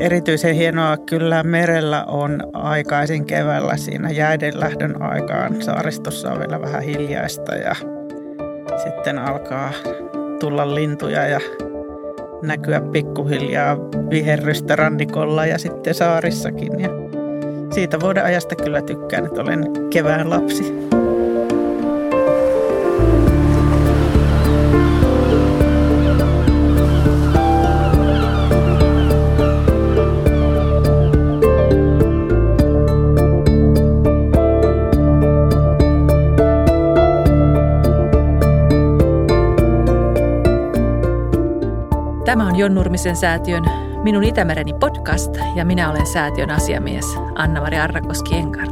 Erityisen hienoa kyllä merellä on aikaisin keväällä siinä jäiden lähdön aikaan. Saaristossa on vielä vähän hiljaista ja sitten alkaa tulla lintuja ja näkyä pikkuhiljaa viherrystä rannikolla ja sitten saarissakin. Ja siitä vuoden ajasta kyllä tykkään, että olen kevään lapsi. Tämä on Jonnurmisen säätiön Minun Itämereni podcast ja minä olen säätiön asiamies Anna-Mari Arrakoski-Enkart.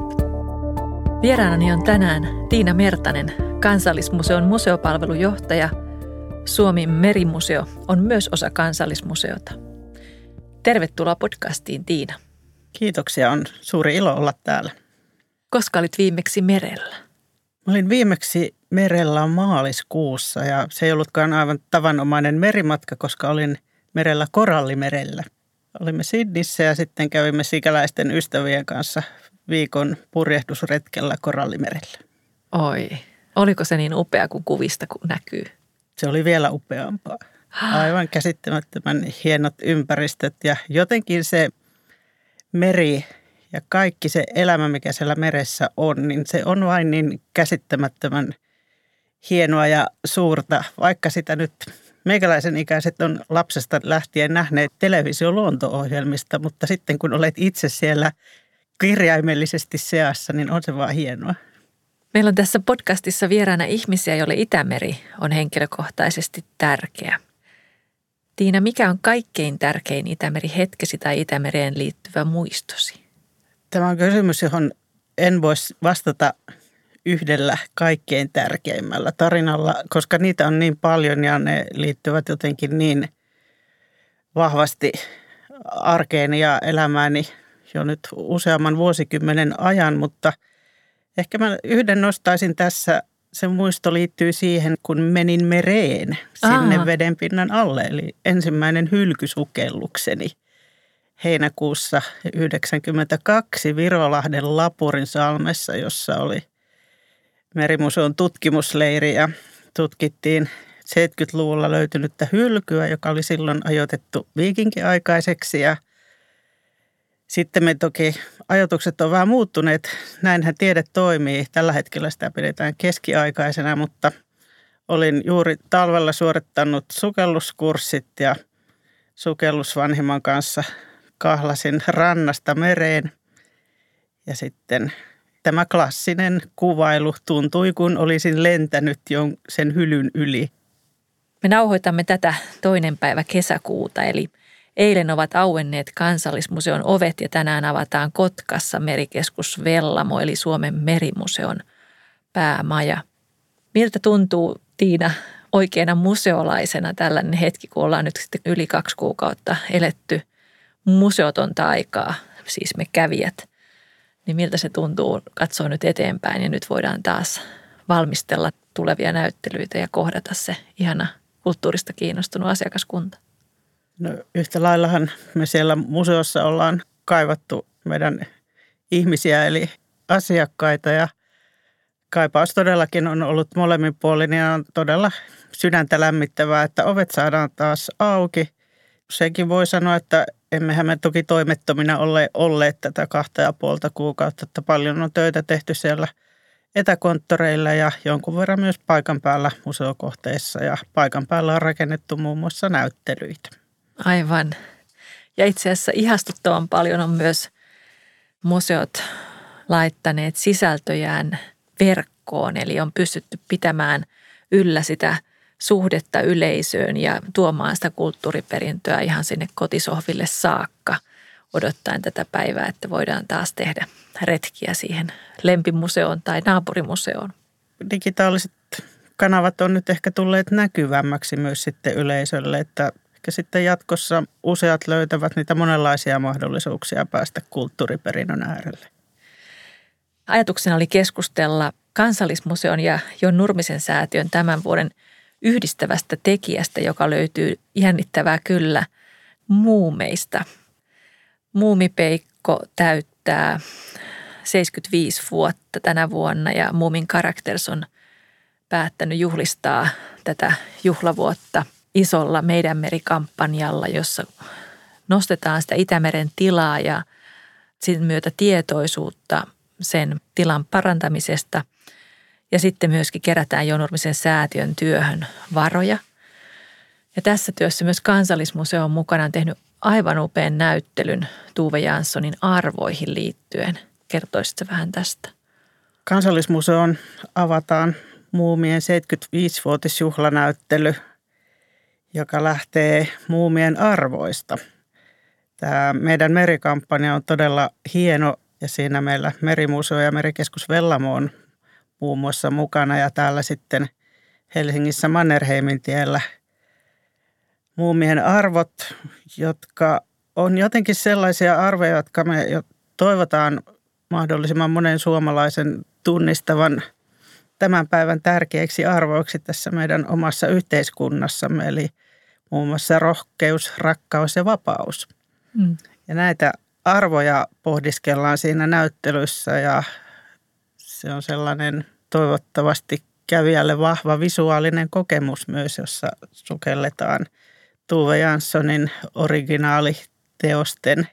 Vieraanani on tänään Tiina Mertanen, Kansallismuseon museopalvelujohtaja. Suomi Merimuseo on myös osa Kansallismuseota. Tervetuloa podcastiin, Tiina. Kiitoksia, on suuri ilo olla täällä. Koska olit viimeksi merellä? Olin viimeksi merellä maaliskuussa ja se ei ollutkaan aivan tavanomainen merimatka, koska olin merellä korallimerellä. Olimme Sydneyssä ja sitten kävimme sikäläisten ystävien kanssa viikon purjehdusretkellä korallimerellä. Oi, oliko se niin upea kuin kuvista kun näkyy? Se oli vielä upeampaa. Aivan käsittämättömän hienot ympäristöt ja jotenkin se meri ja kaikki se elämä, mikä siellä meressä on, niin se on vain niin käsittämättömän hienoa ja suurta, vaikka sitä nyt meikäläisen ikäiset on lapsesta lähtien nähneet televisioluonto-ohjelmista, mutta sitten kun olet itse siellä kirjaimellisesti seassa, niin on se vaan hienoa. Meillä on tässä podcastissa vieraana ihmisiä, joille Itämeri on henkilökohtaisesti tärkeä. Tiina, mikä on kaikkein tärkein Itämeri-hetkesi tai Itämereen liittyvä muistosi? Tämä on kysymys, johon en voisi vastata yhdellä kaikkein tärkeimmällä tarinalla, koska niitä on niin paljon ja ne liittyvät jotenkin niin vahvasti arkeeni ja elämääni jo nyt useamman vuosikymmenen ajan, mutta ehkä mä yhden nostaisin tässä. Se muisto liittyy siihen, kun menin mereen sinne vedenpinnan alle, eli ensimmäinen hylkysukellukseni. Heinäkuussa 1992 Virolahden Lapurinsalmessa, jossa oli Merimuseon tutkimusleiri ja tutkittiin 70-luvulla löytynyttä hylkyä, joka oli silloin ajoitettu viikinkiaikaiseksi. Ja sitten me toki ajoitukset on vähän muuttuneet. Näinhän tiede toimii. Tällä hetkellä sitä pidetään keskiaikaisena, mutta olin juuri talvella suorittanut sukelluskurssit ja sukellusvanhimman kanssa kahlasin rannasta mereen ja sitten tämä klassinen kuvailu tuntui, kun olisin lentänyt jo sen hylyn yli. Me nauhoitamme tätä 2. päivä kesäkuuta, eli eilen ovat auenneet Kansallismuseon ovet ja tänään avataan Kotkassa Merikeskus Vellamo, eli Suomen Merimuseon päämaja. Miltä tuntuu, Tiina, oikeana museolaisena tällainen hetki, kun ollaan nyt sitten yli 2 kuukautta eletty museotonta aikaa, siis me kävijät, niin miltä se tuntuu katsoa nyt eteenpäin ja nyt voidaan taas valmistella tulevia näyttelyitä ja kohdata se ihana kulttuurista kiinnostunut asiakaskunta? No yhtä laillahan me siellä museossa ollaan kaivattu meidän ihmisiä eli asiakkaita ja kaipaus todellakin on ollut molemmin puolin ja on todella sydäntä lämmittävää, että ovet saadaan taas auki. Senkin voi sanoa, että emmehän me toki toimettomina olleet tätä 2,5 kuukautta, että paljon on töitä tehty siellä etäkonttoreilla ja jonkun verran myös paikan päällä museokohteissa ja paikan päällä on rakennettu muun muassa näyttelyitä. Aivan. Ja itse asiassa ihastuttavan paljon on myös museot laittaneet sisältöjään verkkoon, eli on pystytty pitämään yllä sitä suhdetta yleisöön ja tuomaan sitä kulttuuriperintöä ihan sinne kotisohville saakka odottaen tätä päivää, että voidaan taas tehdä retkiä siihen lempimuseoon tai naapurimuseoon. Digitaaliset kanavat on nyt ehkä tulleet näkyvämmäksi myös sitten yleisölle, että ehkä sitten jatkossa useat löytävät niitä monenlaisia mahdollisuuksia päästä kulttuuriperinnön äärelle. Ajatuksena oli keskustella Kansallismuseon ja Jonnurmisen säätiön tämän vuoden yhdistävästä tekijästä, joka löytyy jännittävää kyllä muumeista. Muumipeikko täyttää 75 vuotta tänä vuonna ja Muumin Karakters on päättänyt juhlistaa tätä juhlavuotta isolla Meidän merikampanjalla, jossa nostetaan sitä Itämeren tilaa ja sen myötä tietoisuutta sen tilan parantamisesta. Ja sitten myöskin kerätään Jonnurmisen säätiön työhön varoja. Ja tässä työssä myös Kansallismuseo on mukana tehnyt aivan upean näyttelyn Tove Janssonin arvoihin liittyen. Kertoisitko vähän tästä? Kansallismuseon avataan muumien 75-vuotisjuhlanäyttely, joka lähtee muumien arvoista. Tämä Meidän merikampanja on todella hieno ja siinä meillä Merimuseo ja Merikeskus Vellamo on muun muassa mukana ja täällä sitten Helsingissä Mannerheimin tiellä muumien arvot, jotka on jotenkin sellaisia arvoja, jotka me toivotaan mahdollisimman monen suomalaisen tunnistavan tämän päivän tärkeiksi arvoiksi tässä meidän omassa yhteiskunnassamme, eli muun muassa rohkeus, rakkaus ja vapaus. Mm. Ja näitä arvoja pohdiskellaan siinä näyttelyssä ja se on sellainen toivottavasti kävijälle vahva visuaalinen kokemus myös, jossa sukelletaan Tove Janssonin originaaliteosten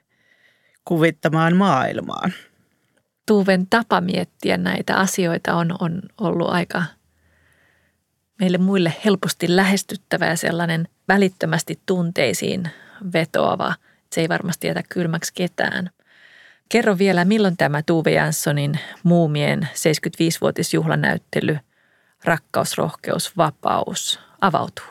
kuvittamaan maailmaan. Tuven tapa miettiä näitä asioita on ollut aika meille muille helposti lähestyttävä ja sellainen välittömästi tunteisiin vetoava. Se ei varmasti jätä kylmäksi ketään. Kerro vielä, milloin tämä Tove Janssonin muumien 75-vuotisjuhlanäyttely Rakkaus, rohkeus, vapaus avautuu?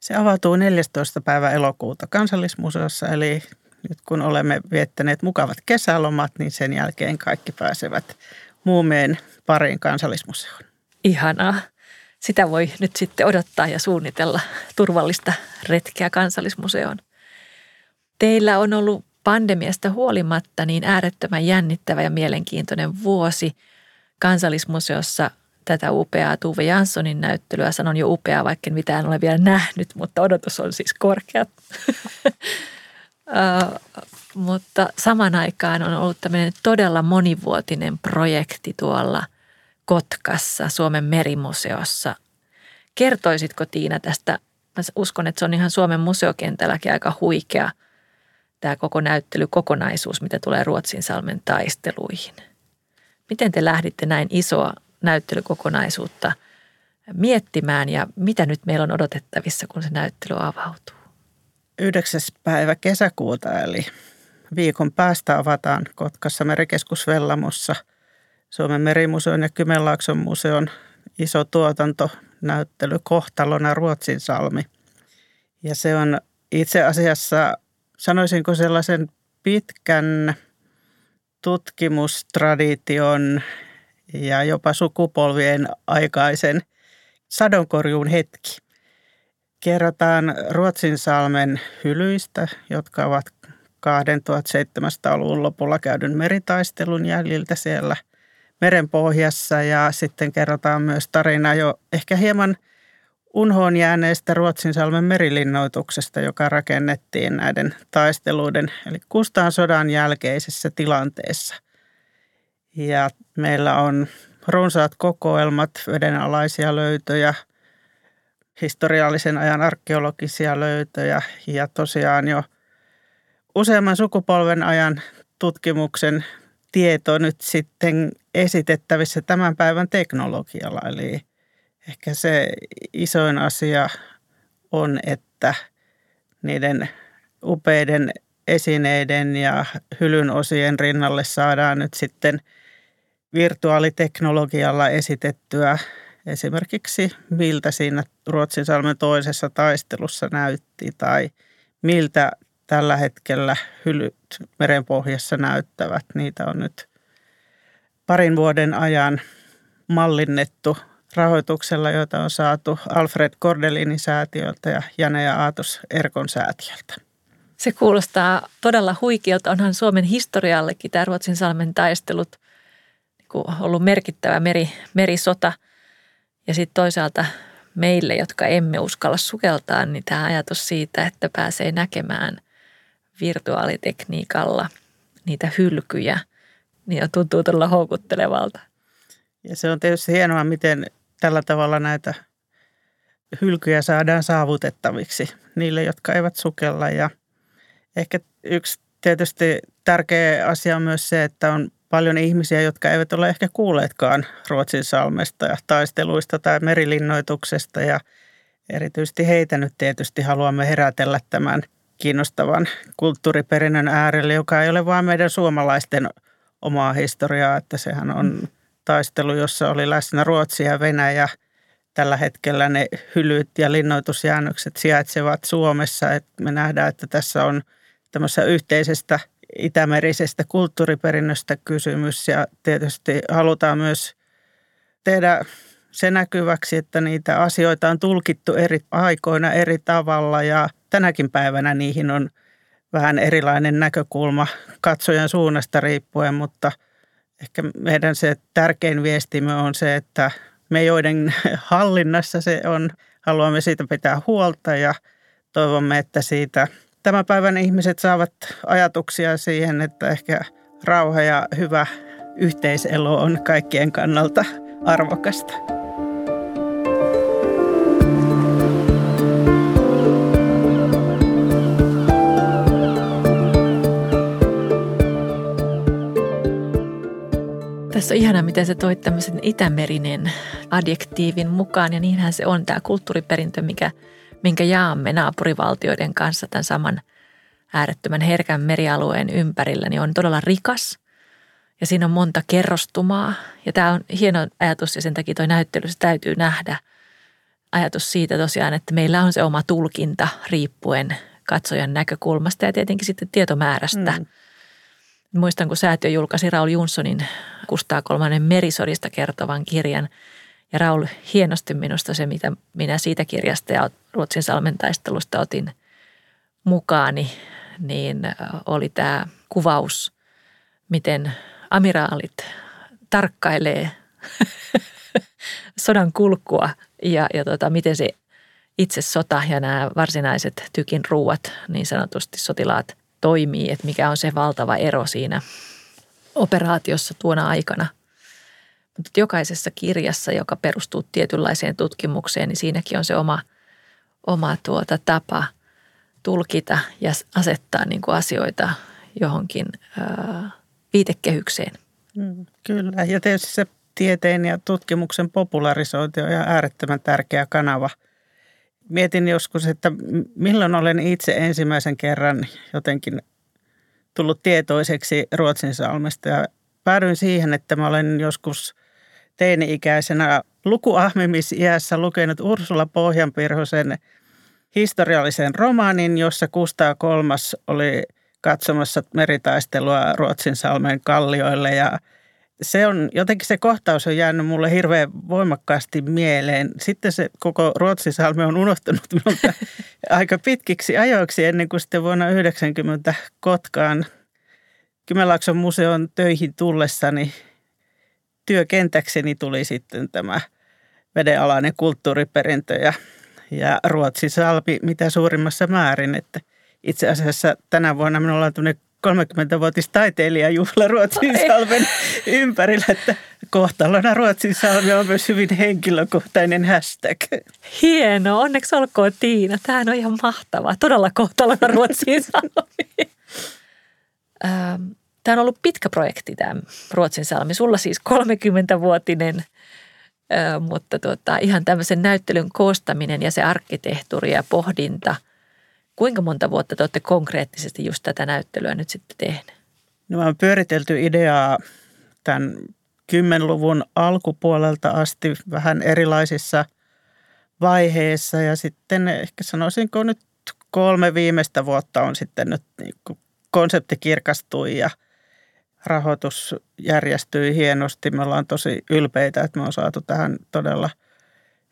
Se avautuu 14. päivä elokuuta Kansallismuseossa, eli nyt kun olemme viettäneet mukavat kesälomat, niin sen jälkeen kaikki pääsevät muumien pariin Kansallismuseoon. Ihanaa. Sitä voi nyt sitten odottaa ja suunnitella turvallista retkeä Kansallismuseoon. Teillä on ollut pandemiasta huolimatta niin äärettömän jännittävä ja mielenkiintoinen vuosi. Kansallismuseossa tätä upeaa Tove Janssonin näyttelyä, sanon jo upeaa, vaikka en mitään ole vielä nähnyt, mutta odotus on siis korkea. Mutta saman aikaan on ollut tämmöinen todella monivuotinen projekti tuolla Kotkassa, Suomen Merimuseossa. Kertoisitko Tiina tästä? Mä uskon, että se on ihan Suomen museokentälläkin aika huikea tämä koko näyttelykokonaisuus, mitä tulee Ruotsinsalmen taisteluihin. Miten te lähditte näin isoa näyttelykokonaisuutta miettimään ja mitä nyt meillä on odotettavissa, kun se näyttely avautuu? 9. päivä kesäkuuta, eli viikon päästä avataan Kotkassa Merikeskus Vellamossa Suomen Merimuseon ja Kymenlaakson museon iso tuotantonäyttely kohtalona Ruotsinsalmi. Ja se on itse asiassa, sanoisinko sellaisen pitkän tutkimustradition ja jopa sukupolvien aikaisen sadonkorjuun hetki. Kerrotaan Ruotsinsalmen hylyistä, jotka ovat 2700-luvun lopulla käydyn meritaistelun jäljiltä siellä merenpohjassa ja sitten kerrotaan myös tarinaa jo ehkä hieman unhoon jääneestä Ruotsinsalmen merilinnoituksesta, joka rakennettiin näiden taisteluiden eli Kustaan sodan jälkeisessä tilanteessa. Ja meillä on runsaat kokoelmat, vedenalaisia löytöjä, historiallisen ajan arkeologisia löytöjä ja tosiaan jo useamman sukupolven ajan tutkimuksen tieto nyt sitten esitettävissä tämän päivän teknologialla. Eli ehkä se isoin asia on, että niiden upeiden esineiden ja hylyn osien rinnalle saadaan nyt sitten virtuaaliteknologialla esitettyä esimerkiksi miltä siinä Ruotsinsalmen toisessa taistelussa näytti tai miltä tällä hetkellä hylyt merenpohjassa näyttävät. Niitä on nyt parin vuoden ajan mallinnettu rahoituksella, jota on saatu Alfred Kordelinin säätiöltä ja Jane ja Aatos Erkon säätiöltä. Se kuulostaa todella huikealta. Onhan Suomen historiallekin tämä Ruotsinsalmen taistelut ollut merkittävä merisota. Ja sitten toisaalta meille, jotka emme uskalla sukeltaa, niin tämä ajatus siitä, että pääsee näkemään virtuaalitekniikalla niitä hylkyjä, niin tuntuu todella houkuttelevalta. Ja se on tietysti hienoa, miten tällä tavalla näitä hylkyjä saadaan saavutettaviksi niille, jotka eivät sukella. Ja ehkä yksi tietysti tärkeä asia on myös se, että on paljon ihmisiä, jotka eivät ole ehkä kuulleetkaan Ruotsinsalmesta ja taisteluista tai merilinnoituksesta. Ja erityisesti heitä nyt tietysti haluamme herätellä tämän kiinnostavan kulttuuriperinnön äärelle, joka ei ole vain meidän suomalaisten omaa historiaa, että sehän on taistelu, jossa oli läsnä Ruotsi ja Venäjä. Tällä hetkellä ne hylyt ja linnoitusjäännökset sijaitsevat Suomessa. Et me nähdään, että tässä on tämmöisessä yhteisestä itämerisestä kulttuuriperinnöstä kysymys. Ja tietysti halutaan myös tehdä se näkyväksi, että niitä asioita on tulkittu eri aikoina eri tavalla ja tänäkin päivänä niihin on vähän erilainen näkökulma katsojan suunnasta riippuen, mutta ehkä meidän se tärkein viestimme on se, että me joiden hallinnassa se on, haluamme siitä pitää huolta ja toivomme, että siitä tämän päivän ihmiset saavat ajatuksia siihen, että ehkä rauha ja hyvä yhteiselo on kaikkien kannalta arvokasta. Tässä on ihanaa, miten sä toit tämmöisen itämerinen adjektiivin mukaan, ja niinhän se on tämä kulttuuriperintö, minkä jaamme naapurivaltioiden kanssa tämän saman äärettömän herkän merialueen ympärillä, niin on todella rikas ja siinä on monta kerrostumaa. Ja tämä on hieno ajatus ja sen takia toi näyttely, se täytyy nähdä. Ajatus siitä tosiaan, että meillä on se oma tulkinta riippuen katsojan näkökulmasta ja tietenkin sitten tietomäärästä. Muistan, kun säätiö julkaisi Raul Jonssonin Kustaa kolmannen merisodista kertovan kirjan. Ja Raul, hienosti minusta se, mitä minä siitä kirjasta ja Ruotsinsalmen taistelusta otin mukaani, niin oli tämä kuvaus, miten amiraalit tarkkailee sodan kulkua ja miten se itse sota ja nämä varsinaiset tykin ruuat, niin sanotusti sotilaat, toimii, että mikä on se valtava ero siinä operaatiossa tuona aikana. Mutta jokaisessa kirjassa, joka perustuu tietynlaiseen tutkimukseen, niin siinäkin on se oma tapa tulkita ja asettaa niin kuin asioita johonkin viitekehykseen. Kyllä, ja tietysti se tieteen ja tutkimuksen popularisointi on ihan äärettömän tärkeä kanava. Mietin joskus, että milloin olen itse ensimmäisen kerran jotenkin tullut tietoiseksi Ruotsinsalmesta ja päädyin siihen, että mä olen joskus teini-ikäisenä lukuahmimisiässä lukenut Ursula Pohjanpirhusen historiallisen romaanin, jossa Kustaa kolmas oli katsomassa meritaistelua Ruotsinsalmen kallioille ja se on, jotenkin se kohtaus on jäänyt mulle hirveän voimakkaasti mieleen. Sitten se koko Ruotsinsalme on unohtunut minulta aika pitkiksi ajoiksi ennen kuin sitten vuonna 1990 Kotkaan Kymenlaakson museon töihin tullessani työkentäkseni tuli sitten tämä vedenalainen kulttuuriperintö ja Ruotsinsalmi mitä suurimmassa määrin. Että itse asiassa tänä vuonna minulla on tämmöinen 30-vuotis taiteilijajuhla Ruotsinsalmen ympärillä, että kohtalona Ruotsinsalmi on myös hyvin henkilökohtainen hashtag. Hienoa, onneksi olkoon Tiina. Tämähän on ihan mahtavaa. Todella kohtalona Ruotsinsalmi. Tämä on ollut pitkä projekti tämä Ruotsinsalmi. Sulla siis 30-vuotinen, mutta ihan tämmöisen näyttelyn koostaminen ja se arkkitehtuuri ja pohdinta. Kuinka monta vuotta te olette konkreettisesti just tätä näyttelyä nyt sitten tehneet? No mä oon pyöritelty ideaa tämän 10-luvun alkupuolelta asti vähän erilaisissa vaiheissa ja sitten ehkä sanoisinko nyt 3 viimeistä vuotta on sitten nyt niin kuin konsepti kirkastui ja rahoitus järjestyi hienosti. Me ollaan tosi ylpeitä, että me on saatu tähän todella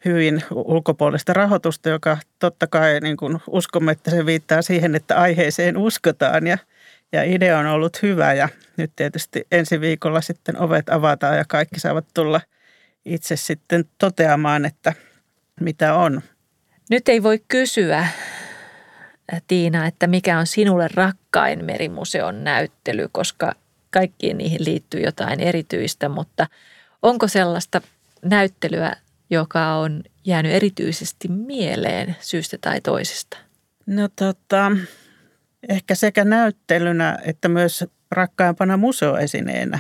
hyvin ulkopuolista rahoitusta, joka totta kai niin kuin uskomme, että se viittaa siihen, että aiheeseen uskotaan. Ja Ja idea on ollut hyvä ja nyt tietysti ensi viikolla sitten ovet avataan ja kaikki saavat tulla itse sitten toteamaan, että mitä on. Nyt ei voi kysyä, Tiina, että mikä on sinulle rakkain Merimuseon näyttely, koska kaikkiin niihin liittyy jotain erityistä, mutta onko sellaista näyttelyä, joka on jäänyt erityisesti mieleen syystä tai toisesta? No ehkä sekä näyttelynä että myös rakkaimpana museoesineenä.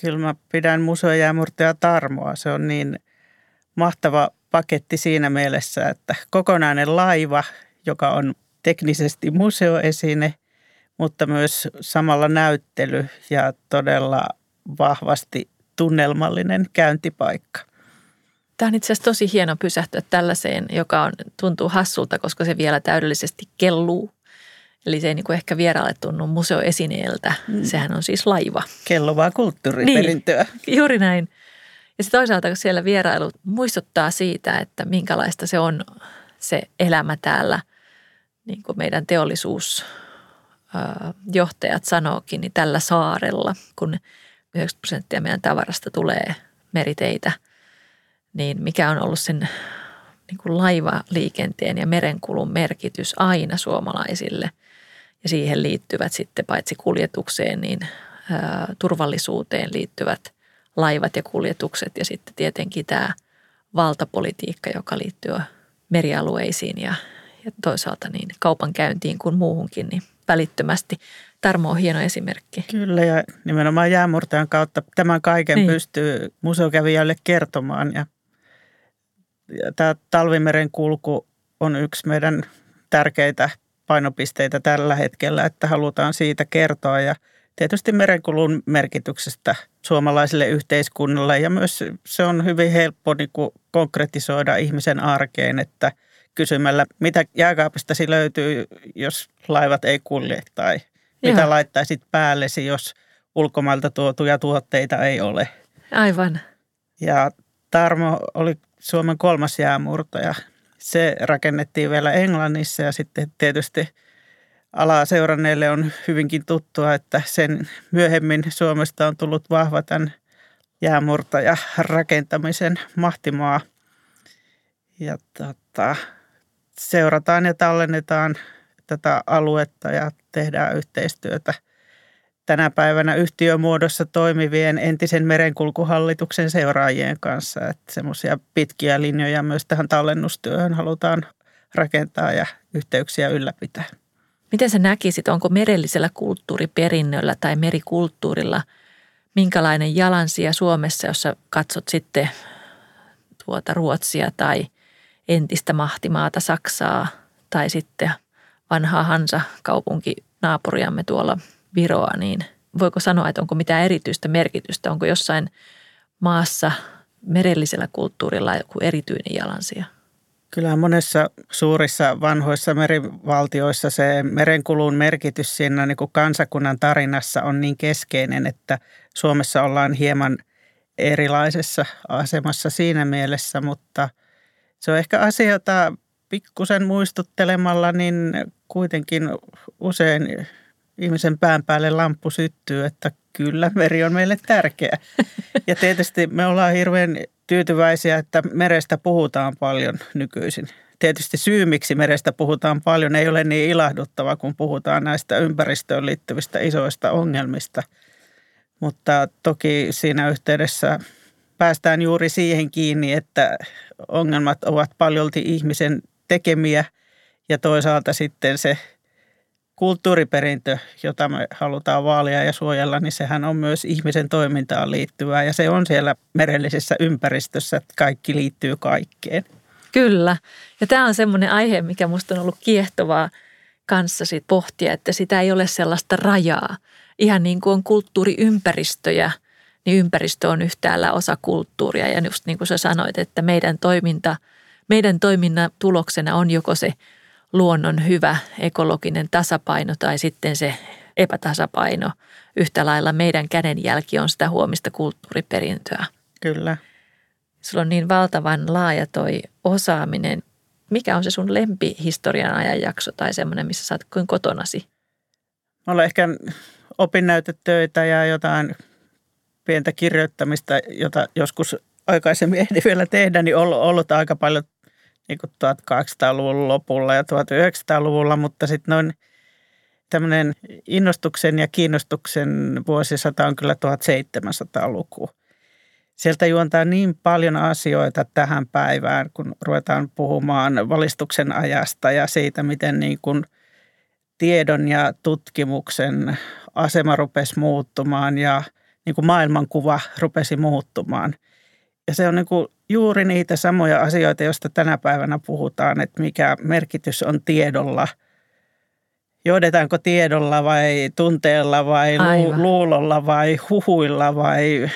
Kyllä mä pidän museojäämurtaja Tarmoa. Se on niin mahtava paketti siinä mielessä, että kokonainen laiva, joka on teknisesti museoesine, mutta myös samalla näyttely ja todella vahvasti tunnelmallinen käyntipaikka. Tämä on itse asiassa tosi hieno pysähtyä tällaiseen, joka tuntuu hassulta, koska se vielä täydellisesti kelluu. Eli se ei ehkä vieraalle tunnu museoesineeltä. Sehän on siis laiva. Kellovaa kulttuuriperintöä. Niin, juuri näin. Ja se toisaalta, kun siellä vierailu muistuttaa siitä, että minkälaista se on se elämä täällä, niin kuin meidän teollisuusjohtajat sanookin, niin tällä saarella, kun 90% meidän tavarasta tulee meriteitä, niin mikä on ollut sen niin kuin laivaliikenteen ja merenkulun merkitys aina suomalaisille. Ja siihen liittyvät sitten paitsi kuljetukseen, niin turvallisuuteen liittyvät laivat ja kuljetukset ja sitten tietenkin tämä valtapolitiikka, joka liittyy merialueisiin ja toisaalta niin kaupankäyntiin kuin muuhunkin, niin välittömästi. Tarmo on hieno esimerkki. Kyllä ja nimenomaan jäämurtajan kautta tämän kaiken niin pystyy museokävijälle kertomaan ja tämä talvimeren kulku on yksi meidän tärkeitä painopisteitä tällä hetkellä, että halutaan siitä kertoa ja tietysti merenkulun merkityksestä suomalaiselle yhteiskunnalle ja myös se on hyvin helppo niin kuin konkretisoida ihmisen arkeen, että kysymällä mitä jääkaapistasi löytyy, jos laivat ei kulje tai mitä laittaisit päällesi, jos ulkomailta tuotuja tuotteita ei ole. Aivan. Ja Tarmo oli Suomen 3. jäämurtaja. Se rakennettiin vielä Englannissa ja sitten tietysti alaa seuranneille on hyvinkin tuttua, että sen myöhemmin Suomesta on tullut vahva tämän jäämurtajarakentamisen mahtimaa. Ja seurataan ja tallennetaan tätä aluetta ja tehdään yhteistyötä tänä päivänä yhtiömuodossa toimivien entisen merenkulkuhallituksen seuraajien kanssa. Että semmoisia pitkiä linjoja myös tähän tallennustyöhön halutaan rakentaa ja yhteyksiä ylläpitää. Miten sä näkisit, onko merellisellä kulttuuriperinnöllä tai merikulttuurilla minkälainen jalansija Suomessa, jos sä katsot sitten Ruotsia tai entistä mahtimaata Saksaa tai sitten vanhaa Hansa-kaupunkinaapuriamme tuolla Viroa, niin voiko sanoa, että onko mitään erityistä merkitystä? Onko jossain maassa merellisellä kulttuurilla joku erityinen jalansija? Kyllä monessa suurissa vanhoissa merivaltioissa se merenkulun merkitys siinä niin kuin kansakunnan tarinassa on niin keskeinen, että Suomessa ollaan hieman erilaisessa asemassa siinä mielessä, mutta se on ehkä asia, jota pikkusen muistuttelemalla, niin kuitenkin usein ihmisen pään päälle lamppu syttyy, että kyllä meri on meille tärkeä. Ja tietysti me ollaan hirveän tyytyväisiä, että merestä puhutaan paljon nykyisin. Tietysti syy, miksi merestä puhutaan paljon, ei ole niin ilahduttava, kun puhutaan näistä ympäristöön liittyvistä isoista ongelmista. Mutta toki siinä yhteydessä päästään juuri siihen kiinni, että ongelmat ovat paljolti ihmisen tekemiä ja toisaalta sitten se kulttuuriperintö, jota me halutaan vaalia ja suojella, niin sehän on myös ihmisen toimintaan liittyvää ja se on siellä merellisessä ympäristössä, että kaikki liittyy kaikkeen. Kyllä ja tämä on semmoinen aihe, mikä musta on ollut kiehtovaa kanssa sit pohtia, että sitä ei ole sellaista rajaa. Ihan niin kuin on kulttuuriympäristöjä, niin ympäristö on yhtäällä osa kulttuuria ja just niin kuin sä sanoit, että meidän toiminnan tuloksena on joko se luonnon hyvä ekologinen tasapaino tai sitten se epätasapaino. Yhtä lailla meidän kädenjälki on sitä huomista kulttuuriperintöä. Kyllä. Sulla on niin valtavan laaja toi osaaminen. Mikä on se sun lempihistorian ajanjakso tai semmoinen, missä sä oot kuin kotonasi? Mulla on ehkä opinnäytetöitä ja jotain pientä kirjoittamista, jota joskus aikaisemmin ehdin vielä tehdä, niin on ollut aika paljon niin kuin 1800-luvun lopulla ja 1900-luvulla, mutta sitten noin tämmöinen innostuksen ja kiinnostuksen vuosisata on kyllä 1700-luku. Sieltä juontaa niin paljon asioita tähän päivään, kun ruvetaan puhumaan valistuksen ajasta ja siitä, miten niin kuin tiedon ja tutkimuksen asema rupesi muuttumaan ja niin kuin maailmankuva rupesi muuttumaan. Ja se on niin kuin juuri niitä samoja asioita, joista tänä päivänä puhutaan, että mikä merkitys on tiedolla. Joudetaanko tiedolla vai tunteella vai luulolla vai huhuilla vai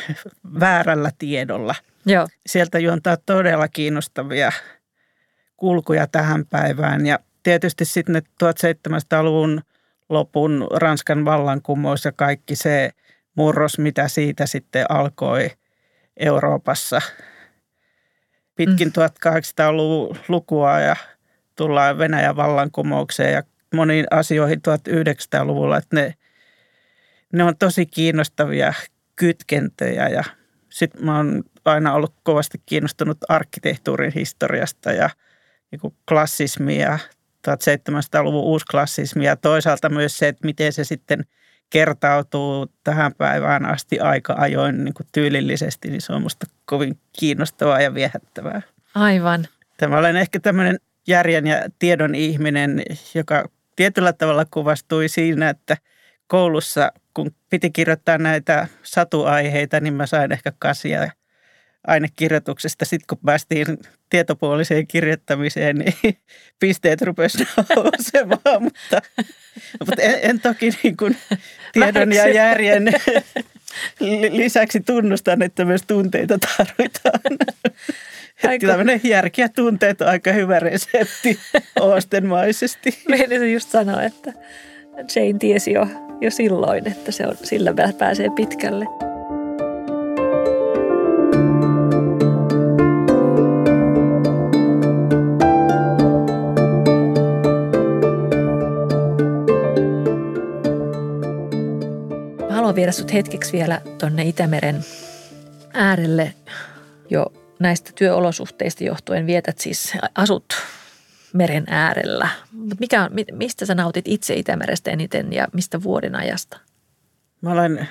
väärällä tiedolla. Joo. Sieltä juontaa todella kiinnostavia kulkuja tähän päivään. Ja tietysti sitten 1700-luvun lopun Ranskan vallankumous ja kaikki se murros, mitä siitä sitten alkoi Euroopassa. Pitkin 1800-luvun lukua ja tullaan Venäjän vallankumoukseen ja moniin asioihin 1900-luvulla, että ne on tosi kiinnostavia kytkentöjä ja sitten mä oon aina ollut kovasti kiinnostunut arkkitehtuurin historiasta ja niin klassismia, 1700-luvun uusklassismia ja toisaalta myös se, että miten se sitten kertautuu tähän päivään asti aika ajoin niin tyylillisesti, niin se on musta kovin kiinnostavaa ja viehättävää. Aivan. Tämä olen ehkä tämmöinen järjen ja tiedon ihminen, joka tietyllä tavalla kuvastui siinä, että koulussa, kun piti kirjoittaa näitä satuaiheita, niin mä sain ehkä 8 ainekirjoituksesta. Sitten kun päästiin tietopuoliseen kirjoittamiseen, niin pisteet rupesivat nousemaan, mutta en toki niin kuin tiedon ja järjen lisäksi tunnustan, että myös tunteita tarvitaan. Tällainen järki ja tunteet on aika hyvä resepti oostenmaisesti. Meidän just sanoa, että Jane tiesi jo silloin, että se on, sillä pääsee pitkälle. Mä haluan viedä sut hetkeksi vielä tonne Itämeren äärelle jo. Näistä työolosuhteista johtuen vietät siis, asut meren äärellä. Mistä sä nautit itse Itämerestä eniten ja mistä vuodenajasta? Mä olen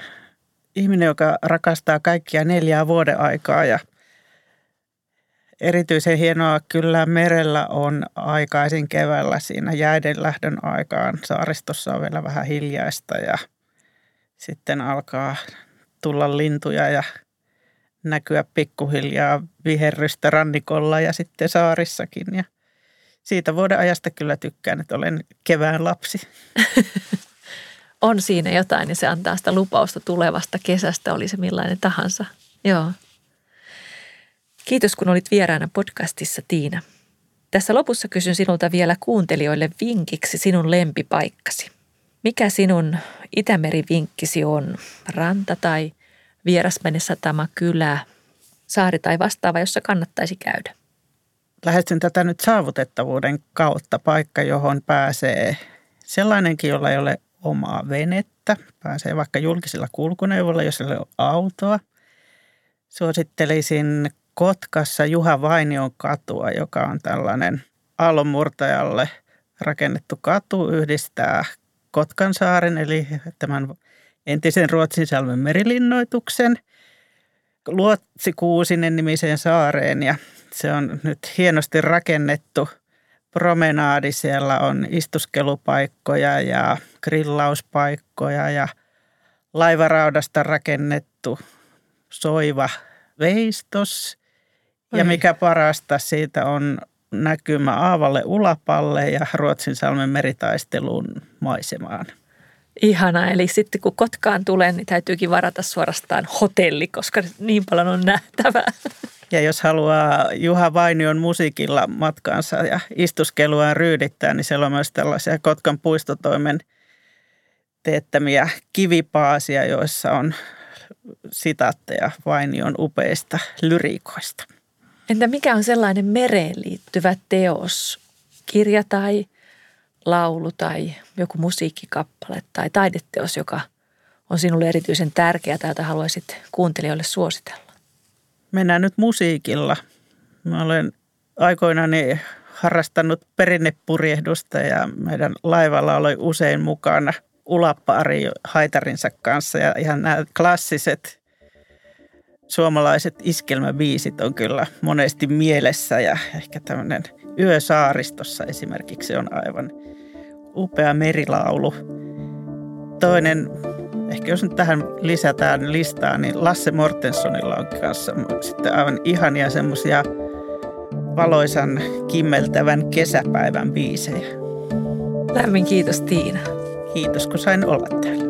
ihminen, joka rakastaa kaikkia 4 vuodenaikaa ja erityisen hienoa kyllä merellä on aikaisin keväällä siinä jäiden lähdön aikaan. Saaristossa on vielä vähän hiljaista ja sitten alkaa tulla lintuja ja näkyä pikkuhiljaa viherrystä rannikolla ja sitten saarissakin. Ja siitä vuodenajasta kyllä tykkään, että olen kevään lapsi. On siinä jotain ja se antaa sitä lupausta tulevasta kesästä, oli se millainen tahansa. Joo. Kiitos kun olit vieraana podcastissa, Tiina. Tässä lopussa kysyn sinulta vielä kuuntelijoille vinkiksi sinun lempipaikkasi. Mikä sinun Itämeri-vinkkisi on? Ranta tai vierasmene, satama, kylä, saari tai vastaava, jossa kannattaisi käydä? Lähestyn tätä nyt saavutettavuuden kautta, paikka, johon pääsee sellainenkin, jolla ei ole omaa venettä. Pääsee vaikka julkisilla kulkuneuvolla, jos ei ole autoa. Suosittelisin Kotkassa Juha Vainion katua, joka on tällainen aallonmurtajalle rakennettu katu, yhdistää Kotkansaaren eli tämän entisen Ruotsinsalmen merilinnoituksen Luotsikuusinen nimiseen saareen ja se on nyt hienosti rakennettu promenaadi. Siellä on istuskelupaikkoja ja grillauspaikkoja ja laivaraudasta rakennettu soiva veistos. Ja mikä parasta, siitä on näkymä aavalle ulapalle ja Ruotsinsalmen meritaistelun maisemaan. Ihana, eli sitten kun Kotkaan tulee, niin täytyykin varata suorastaan hotelli, koska niin paljon on nähtävää. Ja jos haluaa Juha Vainion musiikilla matkaansa ja istuskeluaan ryydittää, niin siellä on myös tällaisia Kotkan puistotoimen teettämiä kivipaasia, joissa on sitaatteja Vainion upeista lyriikoista. Entä mikä on sellainen mereen liittyvä teos, kirja tai laulu tai joku musiikkikappale tai taideteos, joka on sinulle erityisen tärkeä tai jota haluaisit kuuntelijoille suositella? Mennään nyt musiikilla. Mä olen aikoinani harrastanut perinnepurjehdusta ja meidän laivalla oli usein mukana ulappaari haitarinsa kanssa ja ihan nämä klassiset suomalaiset iskelmäbiisit on kyllä monesti mielessä ja ehkä tämmöinen Yö saaristossa esimerkiksi on aivan upea merilaulu. Toinen, ehkä jos nyt tähän lisätään listaan, niin Lasse Mårtenssonilla on kanssa sitten aivan ihania semmoisia valoisan kimmeltävän kesäpäivän biisejä. Lämmin kiitos Tiina. Kiitos kun sain olla täällä.